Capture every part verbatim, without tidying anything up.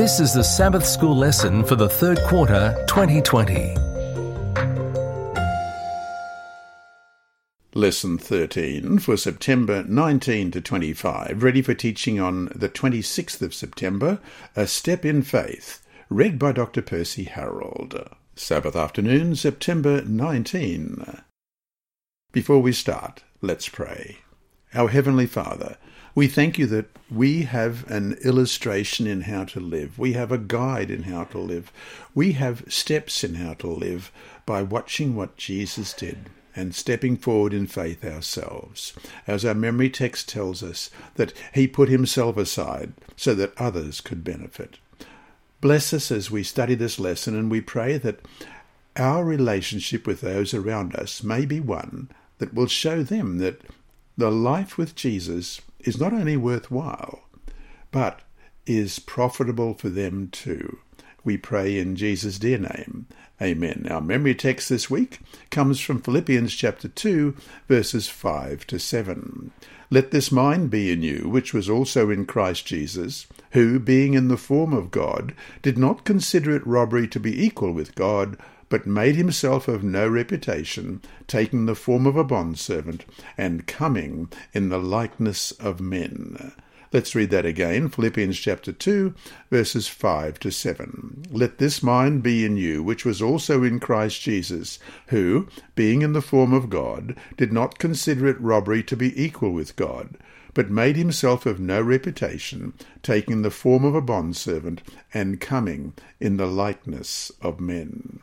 This is the Sabbath School lesson for the third quarter, twenty twenty. Lesson thirteen for September nineteen to twenty-five, ready for teaching on the twenty-sixth of September, A Step in Faith, read by Doctor Percy Harold. Sabbath afternoon, September nineteenth. Before we start, let's pray. Our Heavenly Father, we thank you that we have an illustration in how to live. We have a guide in how to live. We have steps in how to live by watching what Jesus did and stepping forward in faith ourselves. As our memory text tells us, that he put himself aside so that others could benefit. Bless us as we study this lesson, and we pray that our relationship with those around us may be one that will show them that the life with Jesus is not only worthwhile, but is profitable for them too. We pray in Jesus' dear name. Amen. Our memory text this week comes from Philippians chapter two, verses five to seven. Let this mind be in you, which was also in Christ Jesus, who, being in the form of God, did not consider it robbery to be equal with God, but made himself of no reputation, taking the form of a bondservant, and coming in the likeness of men. Let's read that again, Philippians chapter two, verses five to seven. Let this mind be in you, which was also in Christ Jesus, who, being in the form of God, did not consider it robbery to be equal with God, but made himself of no reputation, taking the form of a bondservant, and coming in the likeness of men.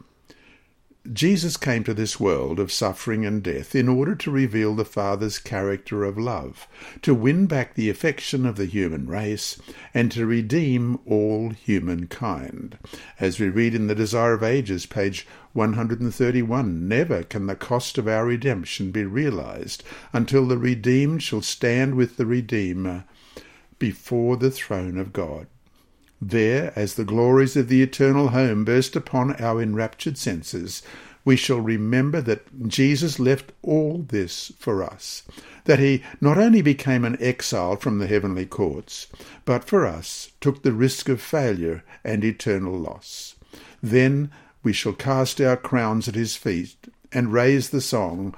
Jesus came to this world of suffering and death in order to reveal the Father's character of love, to win back the affection of the human race, and to redeem all humankind. As we read in the Desire of Ages, page one hundred thirty-one, never can the cost of our redemption be realized until the redeemed shall stand with the Redeemer before the throne of God. There, as the glories of the eternal home burst upon our enraptured senses, we shall remember that Jesus left all this for us, that he not only became an exile from the heavenly courts, but for us took the risk of failure and eternal loss. Then we shall cast our crowns at his feet and raise the song,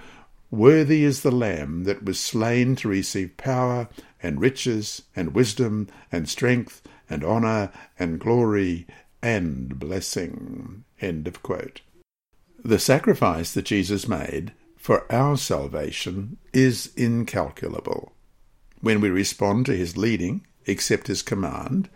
"Worthy is the Lamb that was slain to receive power and riches and wisdom and strength and honour, and glory, and blessing." End of quote. The sacrifice that Jesus made for our salvation is incalculable. When we respond to his leading, accept his command,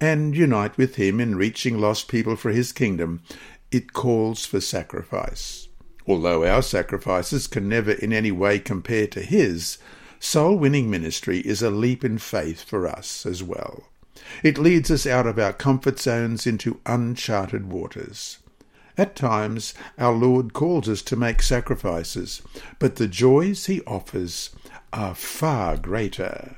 and unite with him in reaching lost people for his kingdom, it calls for sacrifice. Although our sacrifices can never in any way compare to his, soul-winning ministry is a leap in faith for us as well. It leads us out of our comfort zones into uncharted waters. At times, our Lord calls us to make sacrifices, but the joys he offers are far greater.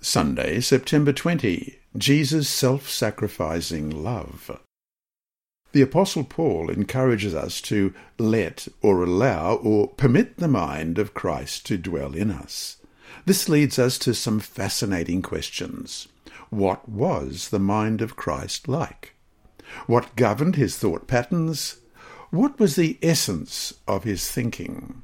Sunday, September twentieth, Jesus' self-sacrificing love. The Apostle Paul encourages us to let or allow or permit the mind of Christ to dwell in us. This leads us to some fascinating questions. What was the mind of Christ like? What governed his thought patterns? What was the essence of his thinking?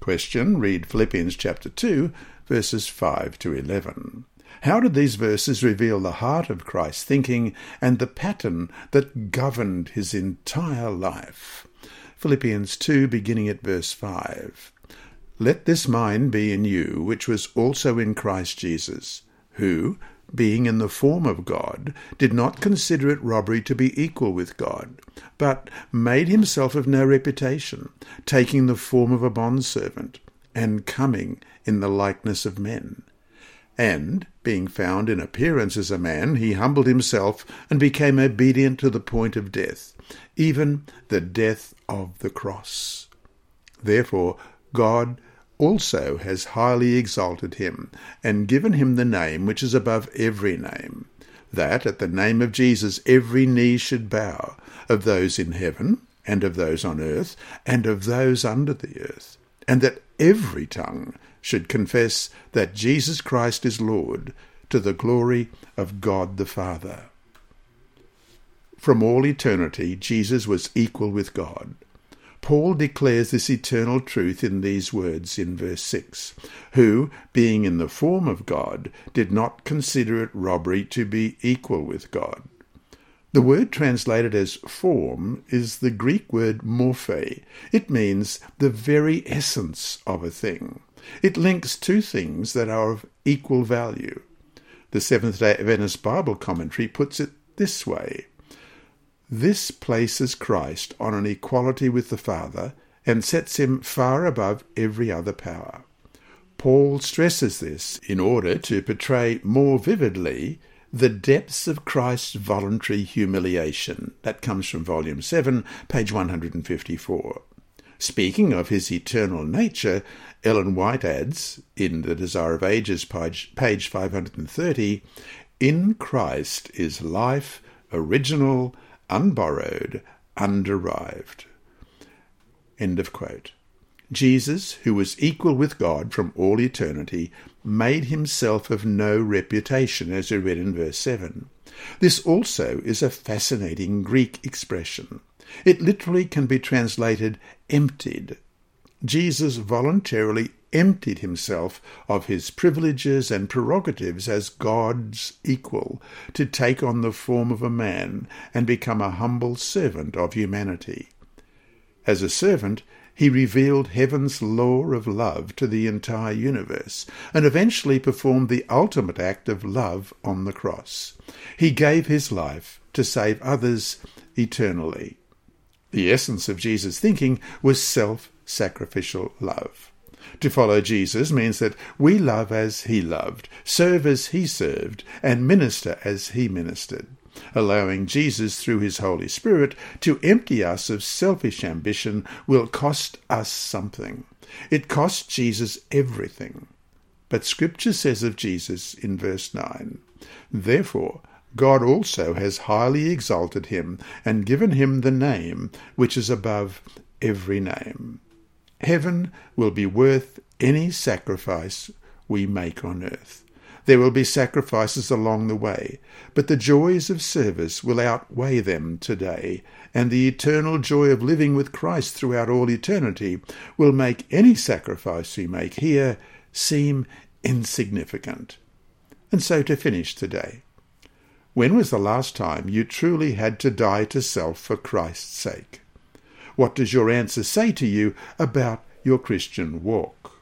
Question, read Philippians chapter two, verses five to eleven. How did these verses reveal the heart of Christ's thinking and the pattern that governed his entire life? Philippians two, beginning at verse five. Let this mind be in you, which was also in Christ Jesus, who, being in the form of God, did not consider it robbery to be equal with God, but made himself of no reputation, taking the form of a bondservant, and coming in the likeness of men. And, being found in appearance as a man, he humbled himself and became obedient to the point of death, even the death of the cross. Therefore, God also has highly exalted him, and given him the name which is above every name, that at the name of Jesus every knee should bow, of those in heaven, and of those on earth, and of those under the earth, and that every tongue should confess that Jesus Christ is Lord, to the glory of God the Father. From all eternity, Jesus was equal with God. Paul declares this eternal truth in these words in verse six, who, being in the form of God, did not consider it robbery to be equal with God. The word translated as form is the Greek word morphe. It means the very essence of a thing. It links two things that are of equal value. The Seventh-day Adventist Bible commentary puts it this way. This places Christ on an equality with the Father and sets him far above every other power. Paul stresses this in order to portray more vividly the depths of Christ's voluntary humiliation. That comes from Volume seven, page one hundred fifty-four. Speaking of his eternal nature, Ellen White adds, in the Desire of Ages, page, page five hundred thirty, "In Christ is life, original, unborrowed, underived." End of quote. Jesus, who was equal with God from all eternity, made himself of no reputation, as we read in verse seven. This also is a fascinating Greek expression. It literally can be translated emptied. Jesus voluntarily emptied himself of his privileges and prerogatives as God's equal to take on the form of a man and become a humble servant of humanity. As a servant, he revealed heaven's law of love to the entire universe, and eventually performed the ultimate act of love on the cross. He gave his life to save others eternally. The essence of Jesus' thinking was self-sacrificial love. To follow Jesus means that we love as he loved, serve as he served, and minister as he ministered, allowing Jesus through his Holy Spirit to empty us of selfish ambition will cost us something. It cost Jesus everything. But Scripture says of Jesus in verse nine, "Therefore God also has highly exalted him and given him the name which is above every name." Heaven will be worth any sacrifice we make on earth. There will be sacrifices along the way, but the joys of service will outweigh them today, and the eternal joy of living with Christ throughout all eternity will make any sacrifice we make here seem insignificant. And so to finish today, when was the last time you truly had to die to self for Christ's sake? What does your answer say to you about your Christian walk?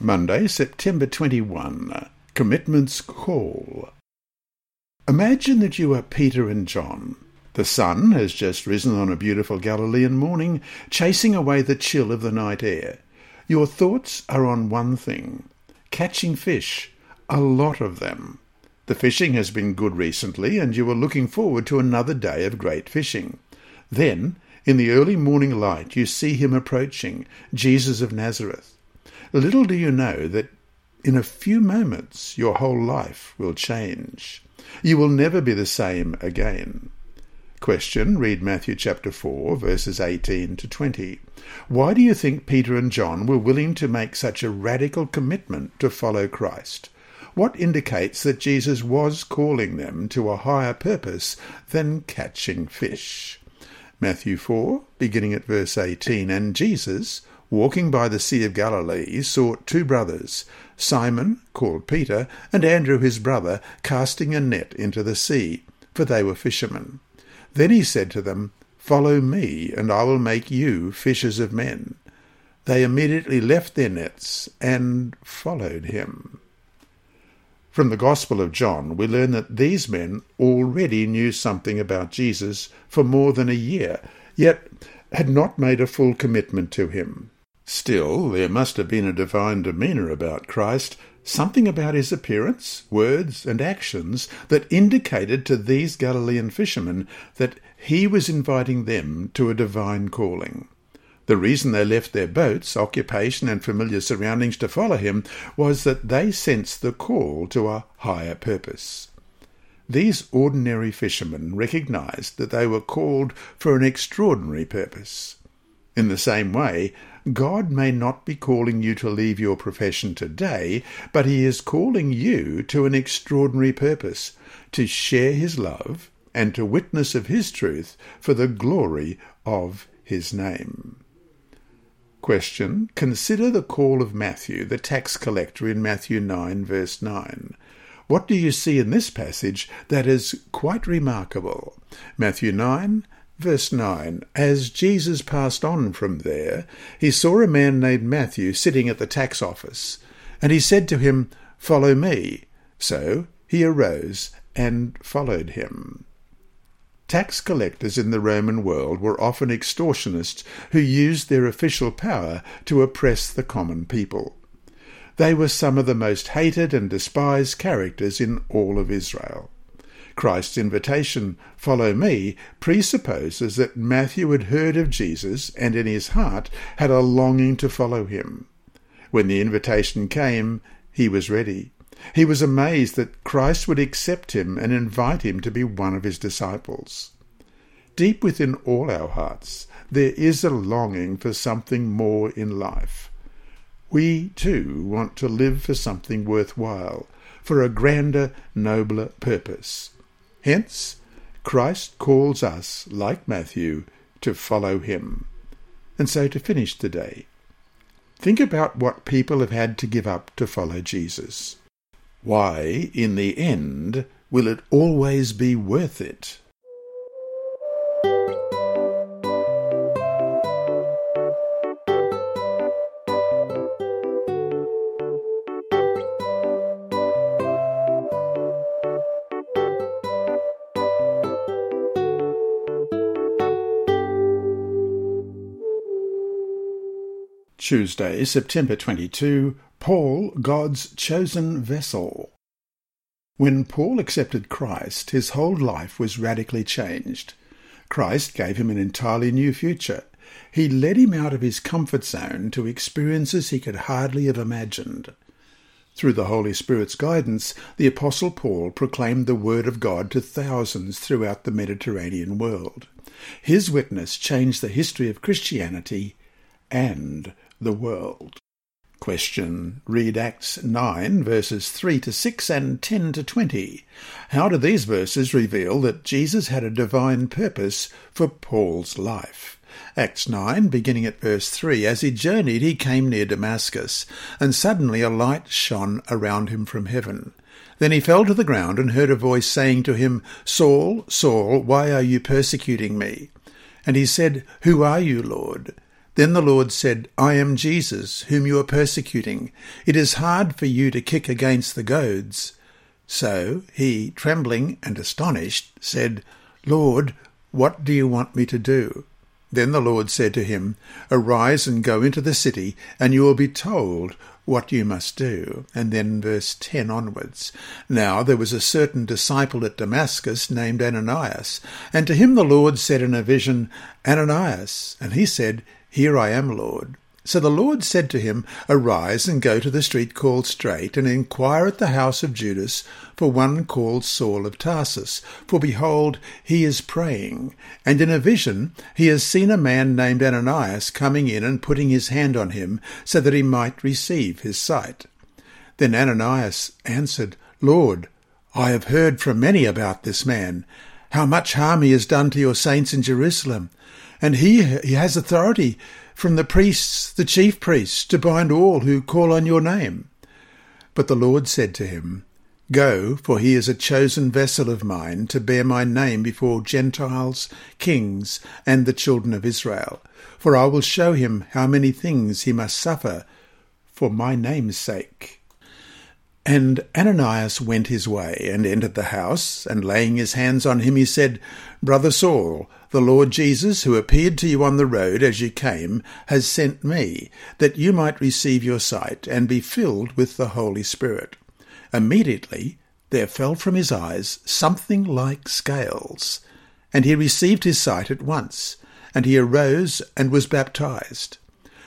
Monday, September twenty-first. Commitment's Call. Imagine that you are Peter and John. The sun has just risen on a beautiful Galilean morning, chasing away the chill of the night air. Your thoughts are on one thing, catching fish, a lot of them. The fishing has been good recently, and you are looking forward to another day of great fishing. Then, in the early morning light, you see him approaching, Jesus of Nazareth. Little do you know that in a few moments your whole life will change. You will never be the same again. Question, read Matthew chapter four, verses eighteen to twenty. Why do you think Peter and John were willing to make such a radical commitment to follow Christ? What indicates that Jesus was calling them to a higher purpose than catching fish? Matthew four, beginning at verse eighteen, "And Jesus, walking by the Sea of Galilee, saw two brothers, Simon, called Peter, and Andrew his brother, casting a net into the sea, for they were fishermen. Then he said to them, 'Follow me, and I will make you fishers of men.' They immediately left their nets and followed him." From the Gospel of John, we learn that these men already knew something about Jesus for more than a year, yet had not made a full commitment to him. Still, there must have been a divine demeanour about Christ, something about his appearance, words, and actions that indicated to these Galilean fishermen that he was inviting them to a divine calling. The reason they left their boats, occupation, and familiar surroundings to follow him was that they sensed the call to a higher purpose. These ordinary fishermen recognized that they were called for an extraordinary purpose. In the same way, God may not be calling you to leave your profession today, but he is calling you to an extraordinary purpose, to share his love and to witness of his truth for the glory of his name. Question. Consider the call of Matthew, the tax collector, in Matthew nine, verse nine. What do you see in this passage that is quite remarkable? Matthew nine, verse nine. As Jesus passed on from there, he saw a man named Matthew sitting at the tax office, and he said to him, "Follow me." So he arose and followed him. Tax collectors in the Roman world were often extortionists who used their official power to oppress the common people. They were some of the most hated and despised characters in all of Israel. Christ's invitation, "Follow me," presupposes that Matthew had heard of Jesus and in his heart had a longing to follow him. When the invitation came, he was ready. He was amazed that Christ would accept him and invite him to be one of his disciples. Deep within all our hearts, there is a longing for something more in life. We, too, want to live for something worthwhile, for a grander, nobler purpose. Hence, Christ calls us, like Matthew, to follow him. And so to finish today, think about what people have had to give up to follow Jesus. Why, in the end, will it always be worth it? Tuesday, September twenty-second, Paul, God's chosen vessel. When Paul accepted Christ, his whole life was radically changed. Christ gave him an entirely new future. He led him out of his comfort zone to experiences he could hardly have imagined. Through the Holy Spirit's guidance, the Apostle Paul proclaimed the Word of God to thousands throughout the Mediterranean world. His witness changed the history of Christianity and the world. Question. Read Acts nine, verses three to six and ten to twenty. How do these verses reveal that Jesus had a divine purpose for Paul's life? Acts nine, beginning at verse three. As he journeyed, he came near Damascus, and suddenly a light shone around him from heaven. Then he fell to the ground and heard a voice saying to him, "Saul, Saul, why are you persecuting me?" And he said, "Who are you, Lord?" Then the Lord said, "I am Jesus, whom you are persecuting. It is hard for you to kick against the goads." So he, trembling and astonished, said, "Lord, what do you want me to do?" Then the Lord said to him, "Arise and go into the city, and you will be told what you must do." And then verse ten onwards. Now there was a certain disciple at Damascus named Ananias, and to him the Lord said in a vision, "Ananias." And he said, "Here I am, Lord." So the Lord said to him, "Arise and go to the street called Straight, and inquire at the house of Judas for one called Saul of Tarsus. For behold, he is praying, and in a vision he has seen a man named Ananias coming in and putting his hand on him, so that he might receive his sight." Then Ananias answered, "Lord, I have heard from many about this man, how much harm he has done to your saints in Jerusalem. And he, he has authority from the priests, the chief priests, to bind all who call on your name." But the Lord said to him, "Go, for he is a chosen vessel of mine to bear my name before Gentiles, kings, and the children of Israel. For I will show him how many things he must suffer for my name's sake." And Ananias went his way, and entered the house, and laying his hands on him, he said, Brother Saul, the Lord Jesus, who appeared to you on the road as you came, has sent me, that you might receive your sight, and be filled with the Holy Spirit. Immediately there fell from his eyes something like scales, and he received his sight at once, and he arose and was baptized.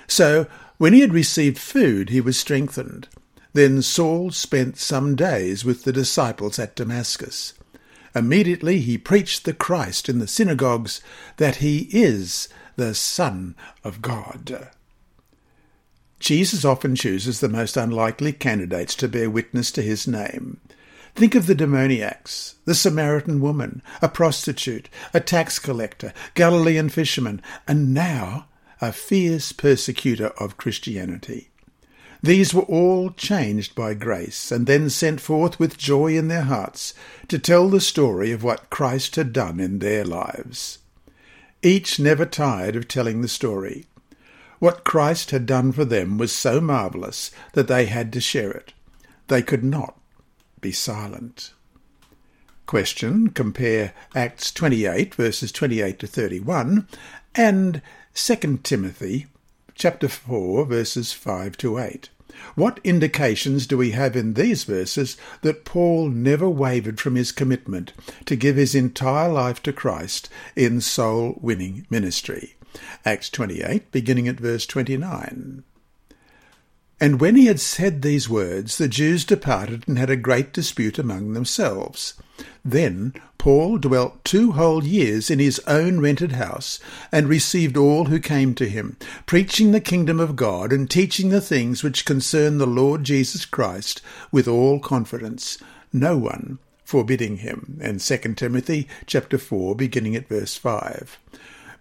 So when he had received food, he was strengthened. Then Saul spent some days with the disciples at Damascus. Immediately he preached the Christ in the synagogues, that he is the Son of God. Jesus often chooses the most unlikely candidates to bear witness to his name. Think of the demoniacs, the Samaritan woman, a prostitute, a tax collector, Galilean fisherman, and now a fierce persecutor of Christianity. These were all changed by grace, and then sent forth with joy in their hearts to tell the story of what Christ had done in their lives. Each never tired of telling the story. What Christ had done for them was so marvellous that they had to share it. They could not be silent. Question. Compare Acts twenty-eight, verses twenty-eight to thirty-one, and Second Timothy, chapter four, verses five to eight. What indications do we have in these verses that Paul never wavered from his commitment to give his entire life to Christ in soul-winning ministry? Acts twenty-eight, beginning at verse twenty-nine. And when he had said these words, the Jews departed and had a great dispute among themselves. Then Paul dwelt two whole years in his own rented house, and received all who came to him, preaching the kingdom of God, and teaching the things which concern the Lord Jesus Christ with all confidence, no one forbidding him. And Second Timothy chapter four, beginning at verse five.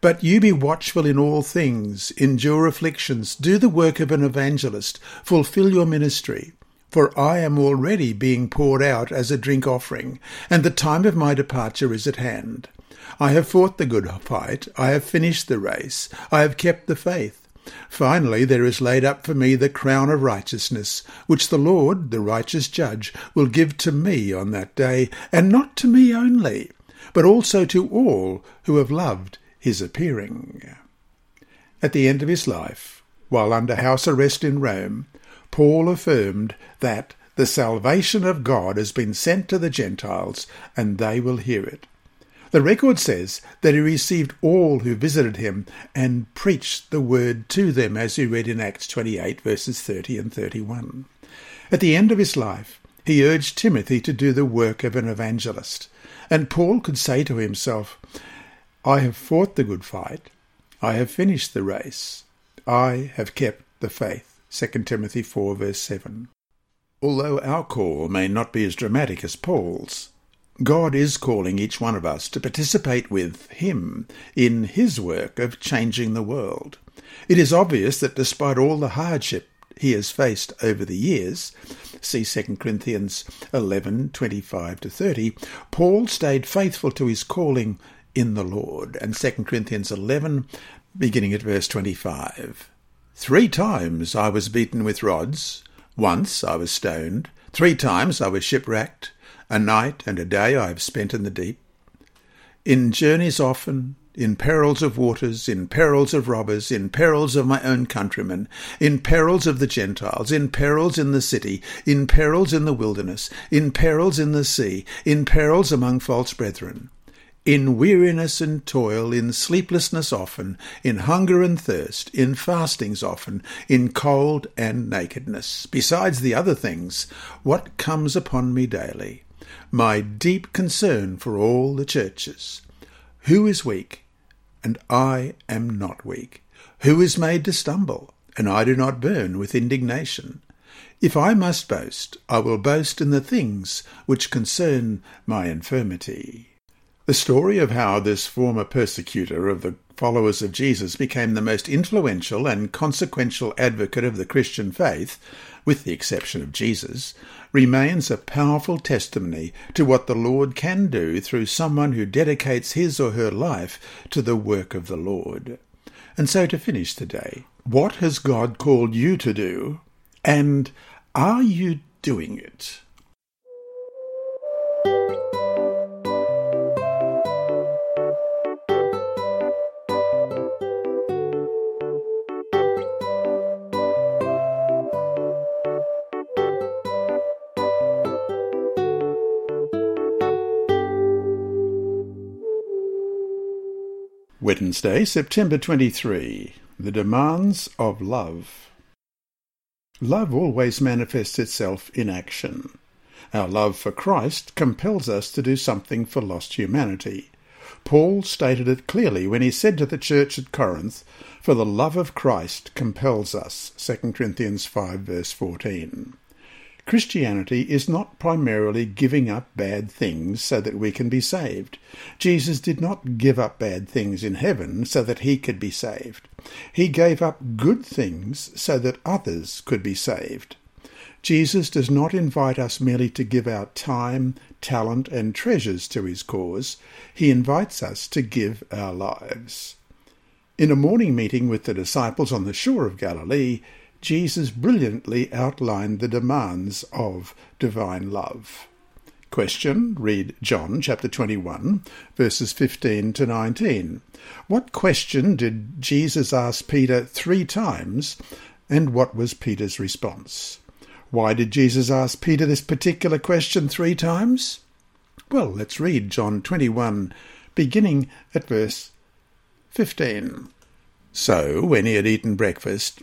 But you be watchful in all things, endure afflictions, do the work of an evangelist, fulfill your ministry. For I am already being poured out as a drink offering, and the time of my departure is at hand. I have fought the good fight, I have finished the race, I have kept the faith. Finally there is laid up for me the crown of righteousness, which the Lord, the righteous judge, will give to me on that day, and not to me only, but also to all who have loved his appearing. At the end of his life, while under house arrest in Rome, Paul affirmed that the salvation of God has been sent to the Gentiles, and they will hear it. The record says that he received all who visited him and preached the word to them, as we read in Acts twenty-eight, verses thirty and thirty-one. At the end of his life, he urged Timothy to do the work of an evangelist, and Paul could say to himself, I have fought the good fight, I have finished the race, I have kept the faith. Second Timothy four, verse seven. Although our call may not be as dramatic as Paul's, God is calling each one of us to participate with him in his work of changing the world. It is obvious that despite all the hardship he has faced over the years, see Second Corinthians eleven, twenty-five to thirty, Paul stayed faithful to his calling in the Lord, and Second Corinthians eleven, beginning at verse twenty-five. Three times I was beaten with rods, once I was stoned, three times I was shipwrecked, a night and a day I have spent in the deep. In journeys often, in perils of waters, in perils of robbers, in perils of my own countrymen, in perils of the Gentiles, in perils in the city, in perils in the wilderness, in perils in the sea, in perils among false brethren. In weariness and toil, in sleeplessness often, in hunger and thirst, in fastings often, in cold and nakedness. Besides the other things, what comes upon me daily? My deep concern for all the churches. Who is weak, and I am not weak? Who is made to stumble, and I do not burn with indignation? If I must boast, I will boast in the things which concern my infirmity. The story of how this former persecutor of the followers of Jesus became the most influential and consequential advocate of the Christian faith, with the exception of Jesus, remains a powerful testimony to what the Lord can do through someone who dedicates his or her life to the work of the Lord. And so to finish today, what has God called you to do? And are you doing it. Wednesday, September twenty-third. The demands of love. Love always manifests itself in action. Our love for Christ compels us to do something for lost humanity. Paul stated it clearly when he said to the church at Corinth, "For the love of Christ compels us," Second Corinthians five, verse fourteen. Christianity is not primarily giving up bad things so that we can be saved. Jesus did not give up bad things in heaven so that he could be saved. He gave up good things so that others could be saved. Jesus does not invite us merely to give our time, talent, and treasures to his cause. He invites us to give our lives. In a morning meeting with the disciples on the shore of Galilee, Jesus brilliantly outlined the demands of divine love. Question, read John chapter twenty-one, verses fifteen to nineteen. What question did Jesus ask Peter three times, and what was Peter's response? Why did Jesus ask Peter this particular question three times? Well, let's read John twenty-one, beginning at verse fifteen. So, when he had eaten breakfast,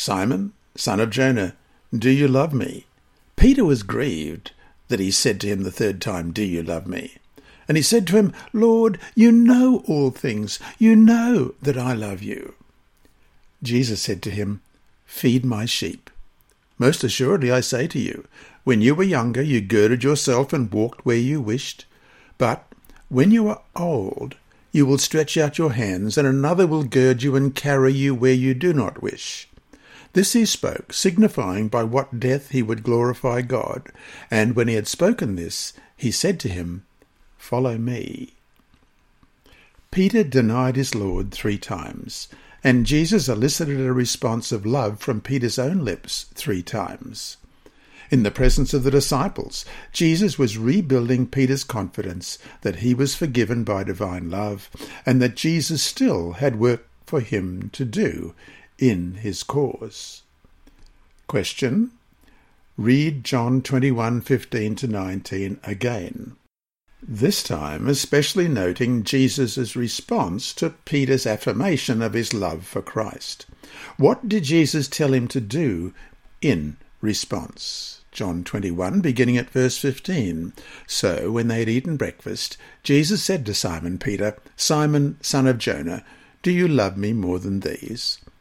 "Simon, son of Jonah, do you love me?" Peter was grieved that he said to him the third time, "Do you love me?" And he said to him, "Lord, you know all things. You know that I love you." Jesus said to him, "Feed my sheep. Most assuredly I say to you, when you were younger you girded yourself and walked where you wished. But when you are old you will stretch out your hands, and another will gird you and carry you where you do not wish." This he spoke, signifying by what death he would glorify God. And when he had spoken this, he said to him, "Follow me." Peter denied his Lord three times, and Jesus elicited a response of love from Peter's own lips three times. In the presence of the disciples, Jesus was rebuilding Peter's confidence that he was forgiven by divine love, and that Jesus still had work for him to do in his cause. Question. Read John twenty-one, fifteen to nineteen again, this time especially noting Jesus' response to Peter's affirmation of his love for Christ. What did Jesus tell him to do in response? John twenty-one, beginning at verse fifteen. So, when they had eaten breakfast, Jesus said to Simon Peter, "Simon, son of Jonah, do you love me more than these?"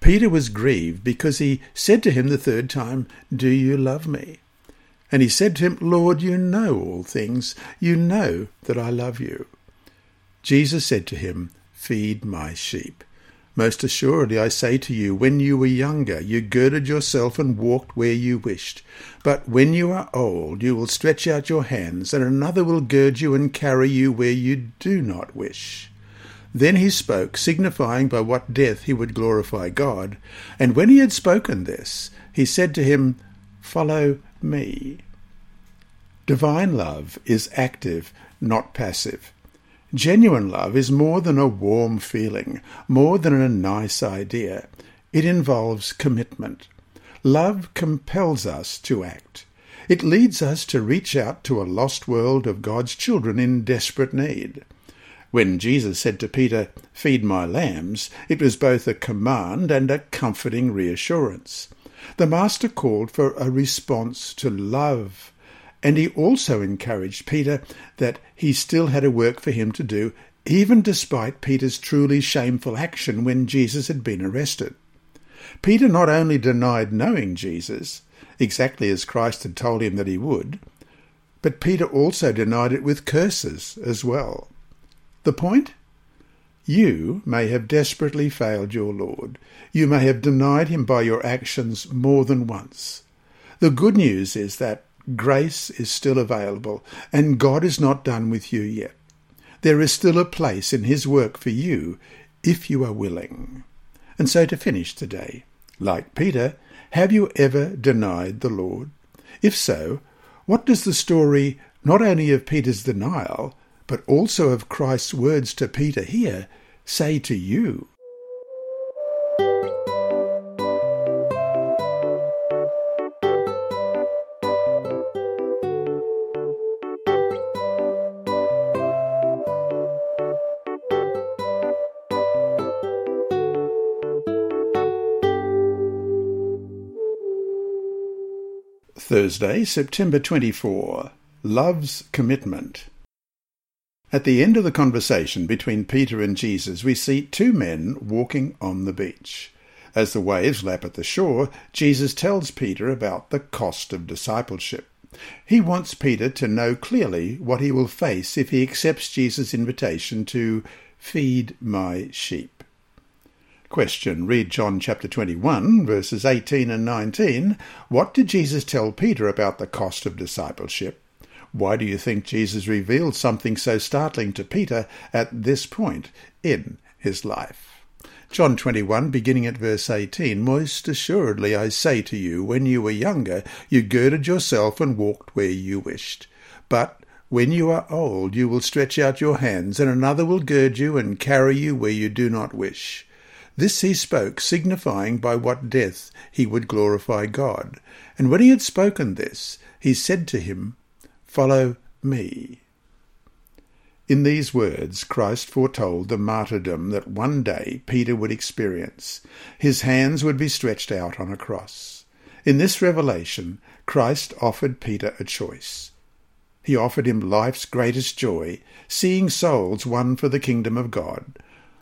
Peter was grieved because he said to him the third time, "Do you love me?" And he said to him, "Lord, you know all things. You know that I love you." Jesus said to him, "Feed my sheep. Most assuredly I say to you, when you were younger, you girded yourself and walked where you wished. But when you are old, you will stretch out your hands, and another will gird you and carry you where you do not wish." Then he spoke, signifying by what death he would glorify God. And when he had spoken this, he said to him, "Follow me." Divine love is active, not passive. Genuine love is more than a warm feeling, more than a nice idea. It involves commitment. Love compels us to act. It leads us to reach out to a lost world of God's children in desperate need. When Jesus said to Peter, "Feed my lambs," it was both a command and a comforting reassurance. The Master called for a response to love, and he also encouraged Peter that he still had a work for him to do, even despite Peter's truly shameful action when Jesus had been arrested. Peter not only denied knowing Jesus, exactly as Christ had told him that he would, but Peter also denied it with curses as well. The point? You may have desperately failed your Lord. You may have denied him by your actions more than once. The good news is that grace is still available, and God is not done with you yet. There is still a place in his work for you, if you are willing. And so to finish today, like Peter, have you ever denied the Lord? If so, what does the story not only of Peter's denial, but also of Christ's words to Peter here, say to you? Thursday, September twenty-fourth, Love's Commitment. At the end of the conversation between Peter and Jesus, we see two men walking on the beach. As the waves lap at the shore, Jesus tells Peter about the cost of discipleship. He wants Peter to know clearly what he will face if he accepts Jesus' invitation to feed my sheep. Question. Read John chapter twenty-one, verses eighteen and nineteen. What did Jesus tell Peter about the cost of discipleship? Why do you think Jesus revealed something so startling to Peter at this point in his life? John twenty-one, beginning at verse eighteen. Most assuredly I say to you, when you were younger, you girded yourself and walked where you wished. But when you are old, you will stretch out your hands, and another will gird you and carry you where you do not wish. This he spoke, signifying by what death he would glorify God. And when he had spoken this, he said to him, "Follow me." In these words, Christ foretold the martyrdom that one day Peter would experience. His hands would be stretched out on a cross. In this revelation, Christ offered Peter a choice. He offered him life's greatest joy, seeing souls won for the kingdom of God.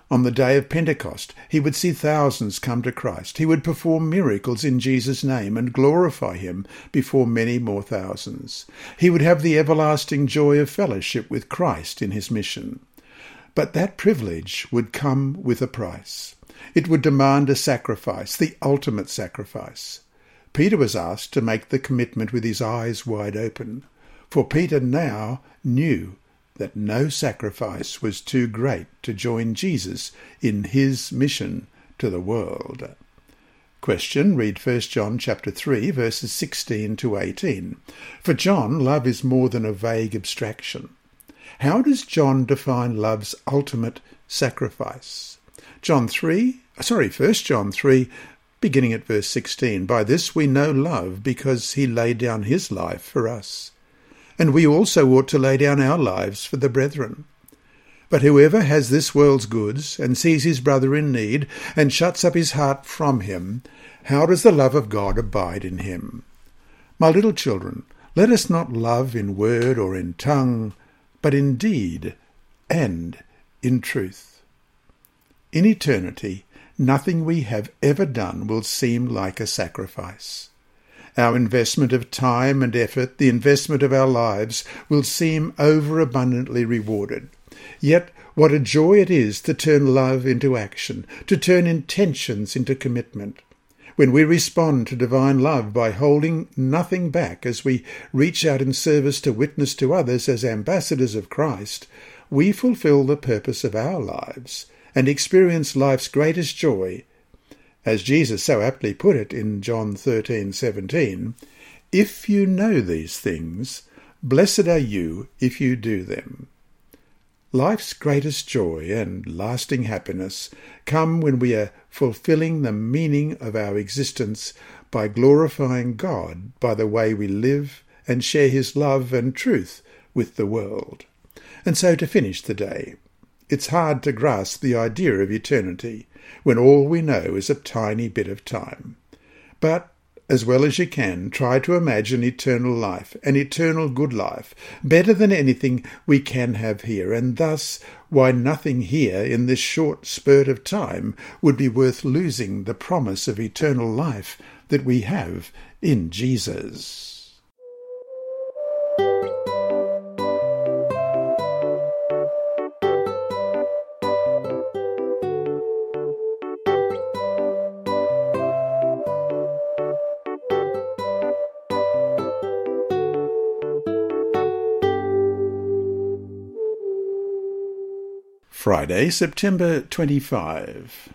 On the day of Pentecost, he would see thousands come to Christ. He would perform miracles in Jesus' name and glorify him before many more thousands. He would have the everlasting joy of fellowship with Christ in his mission. But that privilege would come with a price. It would demand a sacrifice, the ultimate sacrifice. Peter was asked to make the commitment with his eyes wide open, for Peter now knew that no sacrifice was too great to join Jesus in his mission to the world. Question. Read First John chapter three, verses sixteen to eighteen. For John, love is more than a vague abstraction. How does John define love's ultimate sacrifice? John three, sorry, First John three, beginning at verse sixteen. By this we know love, because he laid down his life for us. And we also ought to lay down our lives for the brethren. But whoever has this world's goods, and sees his brother in need, and shuts up his heart from him, how does the love of God abide in him? My little children, let us not love in word or in tongue, but in deed and in truth. In eternity, nothing we have ever done will seem like a sacrifice. Our investment of time and effort, the investment of our lives, will seem overabundantly rewarded. Yet what a joy it is to turn love into action, to turn intentions into commitment. When we respond to divine love by holding nothing back as we reach out in service to witness to others as ambassadors of Christ, we fulfill the purpose of our lives and experience life's greatest joy. As Jesus so aptly put it in John thirteen seventeen, "If you know these things, blessed are you if you do them." Life's greatest joy and lasting happiness come when we are fulfilling the meaning of our existence by glorifying God by the way we live and share his love and truth with the world. And so to finish the day, it's hard to grasp the idea of eternity when all we know is a tiny bit of time. But as well as you can, try to imagine eternal life, an eternal good life, better than anything we can have here, and thus why nothing here in this short spurt of time would be worth losing the promise of eternal life that we have in Jesus. Friday, September twenty-fifth.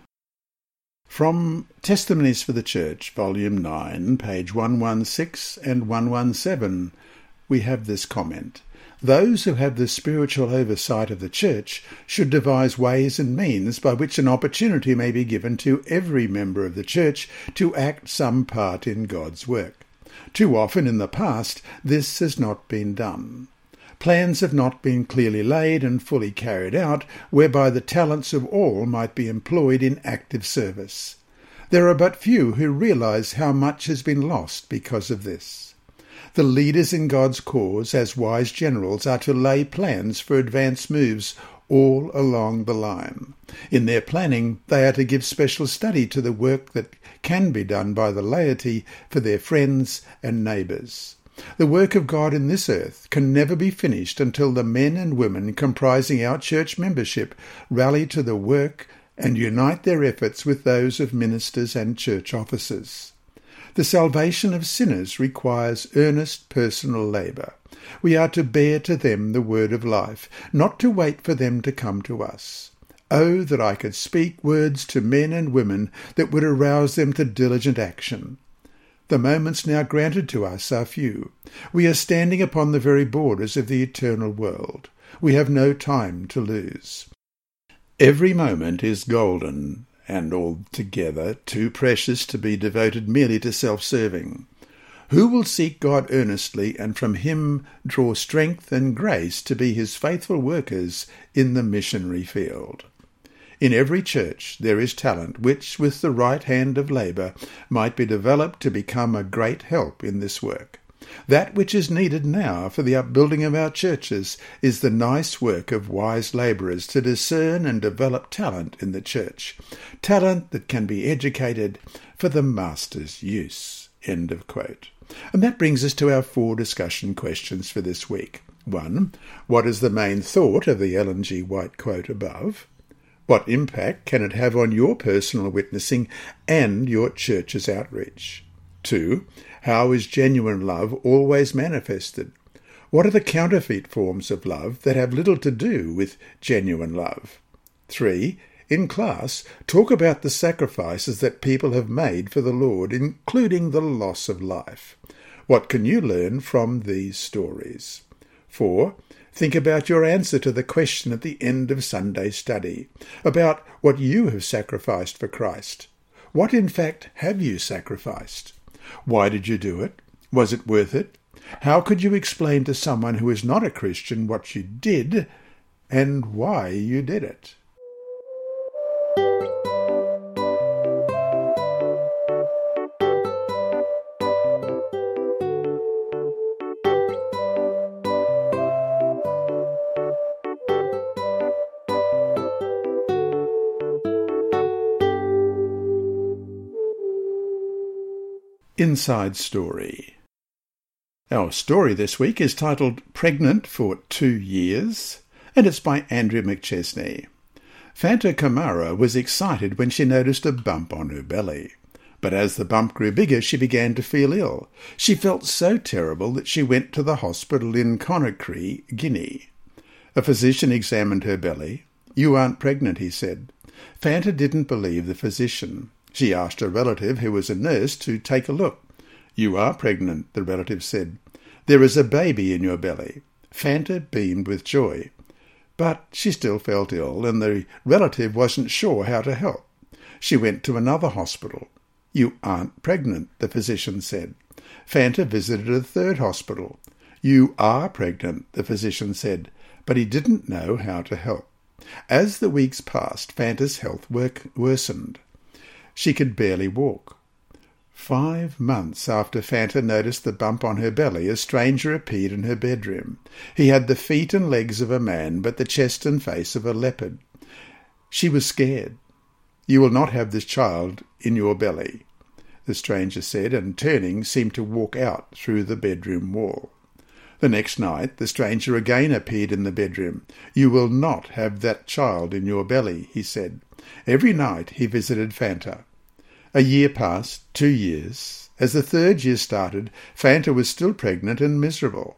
From Testimonies for the Church, Volume nine, page one sixteen and one seventeen, we have this comment. Those who have the spiritual oversight of the Church should devise ways and means by which an opportunity may be given to every member of the Church to act some part in God's work. Too often in the past, this has not been done. Plans have not been clearly laid and fully carried out, whereby the talents of all might be employed in active service. There are but few who realize how much has been lost because of this. The leaders in God's cause, as wise generals, are to lay plans for advance moves all along the line. In their planning, they are to give special study to the work that can be done by the laity for their friends and neighbours. The work of God in this earth can never be finished until the men and women comprising our church membership rally to the work and unite their efforts with those of ministers and church officers. The salvation of sinners requires earnest personal labour. We are to bear to them the word of life, not to wait for them to come to us. Oh, that I could speak words to men and women that would arouse them to diligent action. The moments now granted to us are few. We are standing upon the very borders of the eternal world. We have no time to lose. Every moment is golden and altogether too precious to be devoted merely to self-serving. Who will seek God earnestly and from him draw strength and grace to be his faithful workers in the missionary field? In every church there is talent which, with the right hand of labour, might be developed to become a great help in this work. That which is needed now for the upbuilding of our churches is the nice work of wise labourers to discern and develop talent in the church, talent that can be educated for the master's use. End of quote. And that brings us to our four discussion questions for this week. One. What is the main thought of the Ellen G. White quote above? What impact can it have on your personal witnessing and your church's outreach? Two. How is genuine love always manifested? What are the counterfeit forms of love that have little to do with genuine love? Three. In class, talk about the sacrifices that people have made for the Lord, including the loss of life. What can you learn from these stories? Four. Think about your answer to the question at the end of Sunday study, about what you have sacrificed for Christ. What, in fact, have you sacrificed? Why did you do it? Was it worth it? How could you explain to someone who is not a Christian what you did and why you did it? Inside Story. Our story this week is titled Pregnant for Two Years, and it's by Andrew McChesney. Fanta Kamara was excited when she noticed a bump on her belly. But as the bump grew bigger, she began to feel ill. She felt so terrible that she went to the hospital in Conakry, Guinea. A physician examined her belly. "You aren't pregnant," he said. Fanta didn't believe the physician. She asked a relative who was a nurse to take a look. "You are pregnant," the relative said. "There is a baby in your belly." Fanta beamed with joy. But she still felt ill, and the relative wasn't sure how to help. She went to another hospital. "You aren't pregnant," the physician said. Fanta visited a third hospital. "You are pregnant," the physician said, but he didn't know how to help. As the weeks passed, Fanta's health worsened. She could barely walk. Five months after Fanta noticed the bump on her belly, a stranger appeared in her bedroom. He had the feet and legs of a man, but the chest and face of a leopard. She was scared. "You will not have this child in your belly," the stranger said, and turning, seemed to walk out through the bedroom wall. The next night, the stranger again appeared in the bedroom. "You will not have that child in your belly," he said. Every night he visited Fanta. A year passed, two years. As the third year started, Fanta was still pregnant and miserable.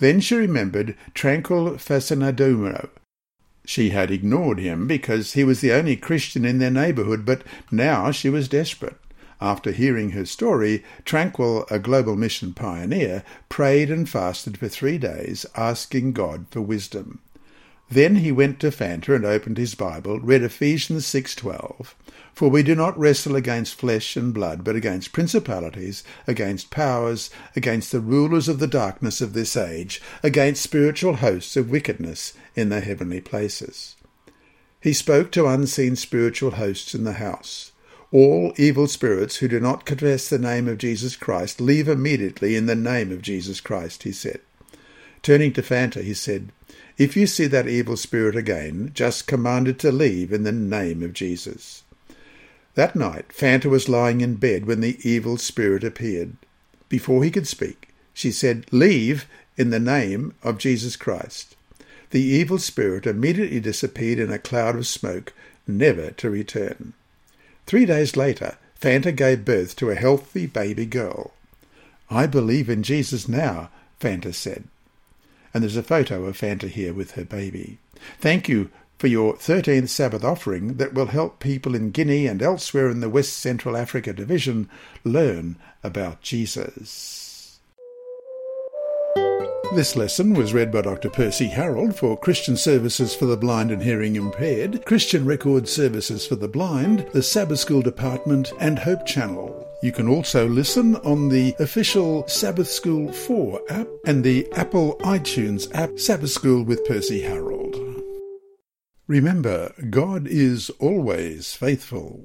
Then she remembered Tranquil Fasinadumo. She had ignored him because he was the only Christian in their neighbourhood, but now she was desperate. After hearing her story, Tranquil, a global mission pioneer, prayed and fasted for three days, asking God for wisdom. Then he went to Fanta and opened his Bible, read Ephesians six twelve, "For we do not wrestle against flesh and blood, but against principalities, against powers, against the rulers of the darkness of this age, against spiritual hosts of wickedness in the heavenly places." He spoke to unseen spiritual hosts in the house. "All evil spirits who do not confess the name of Jesus Christ, leave immediately in the name of Jesus Christ," he said. Turning to Fanta, he said, "If you see that evil spirit again, just command it to leave in the name of Jesus." That night, Fanta was lying in bed when the evil spirit appeared. Before he could speak, she said, "Leave in the name of Jesus Christ." The evil spirit immediately disappeared in a cloud of smoke, never to return. Three days later, Fanta gave birth to a healthy baby girl. "I believe in Jesus now," Fanta said. And there's a photo of Fanta here with her baby. Thank you for your thirteenth Sabbath offering that will help people in Guinea and elsewhere in the West Central Africa Division learn about Jesus. This lesson was read by Doctor Percy Harold for Christian Services for the Blind and Hearing Impaired, Christian Record Services for the Blind, the Sabbath School Department, and Hope Channel. You can also listen on the official Sabbath School four app and the Apple iTunes app, Sabbath School with Percy Harold. Remember, God is always faithful.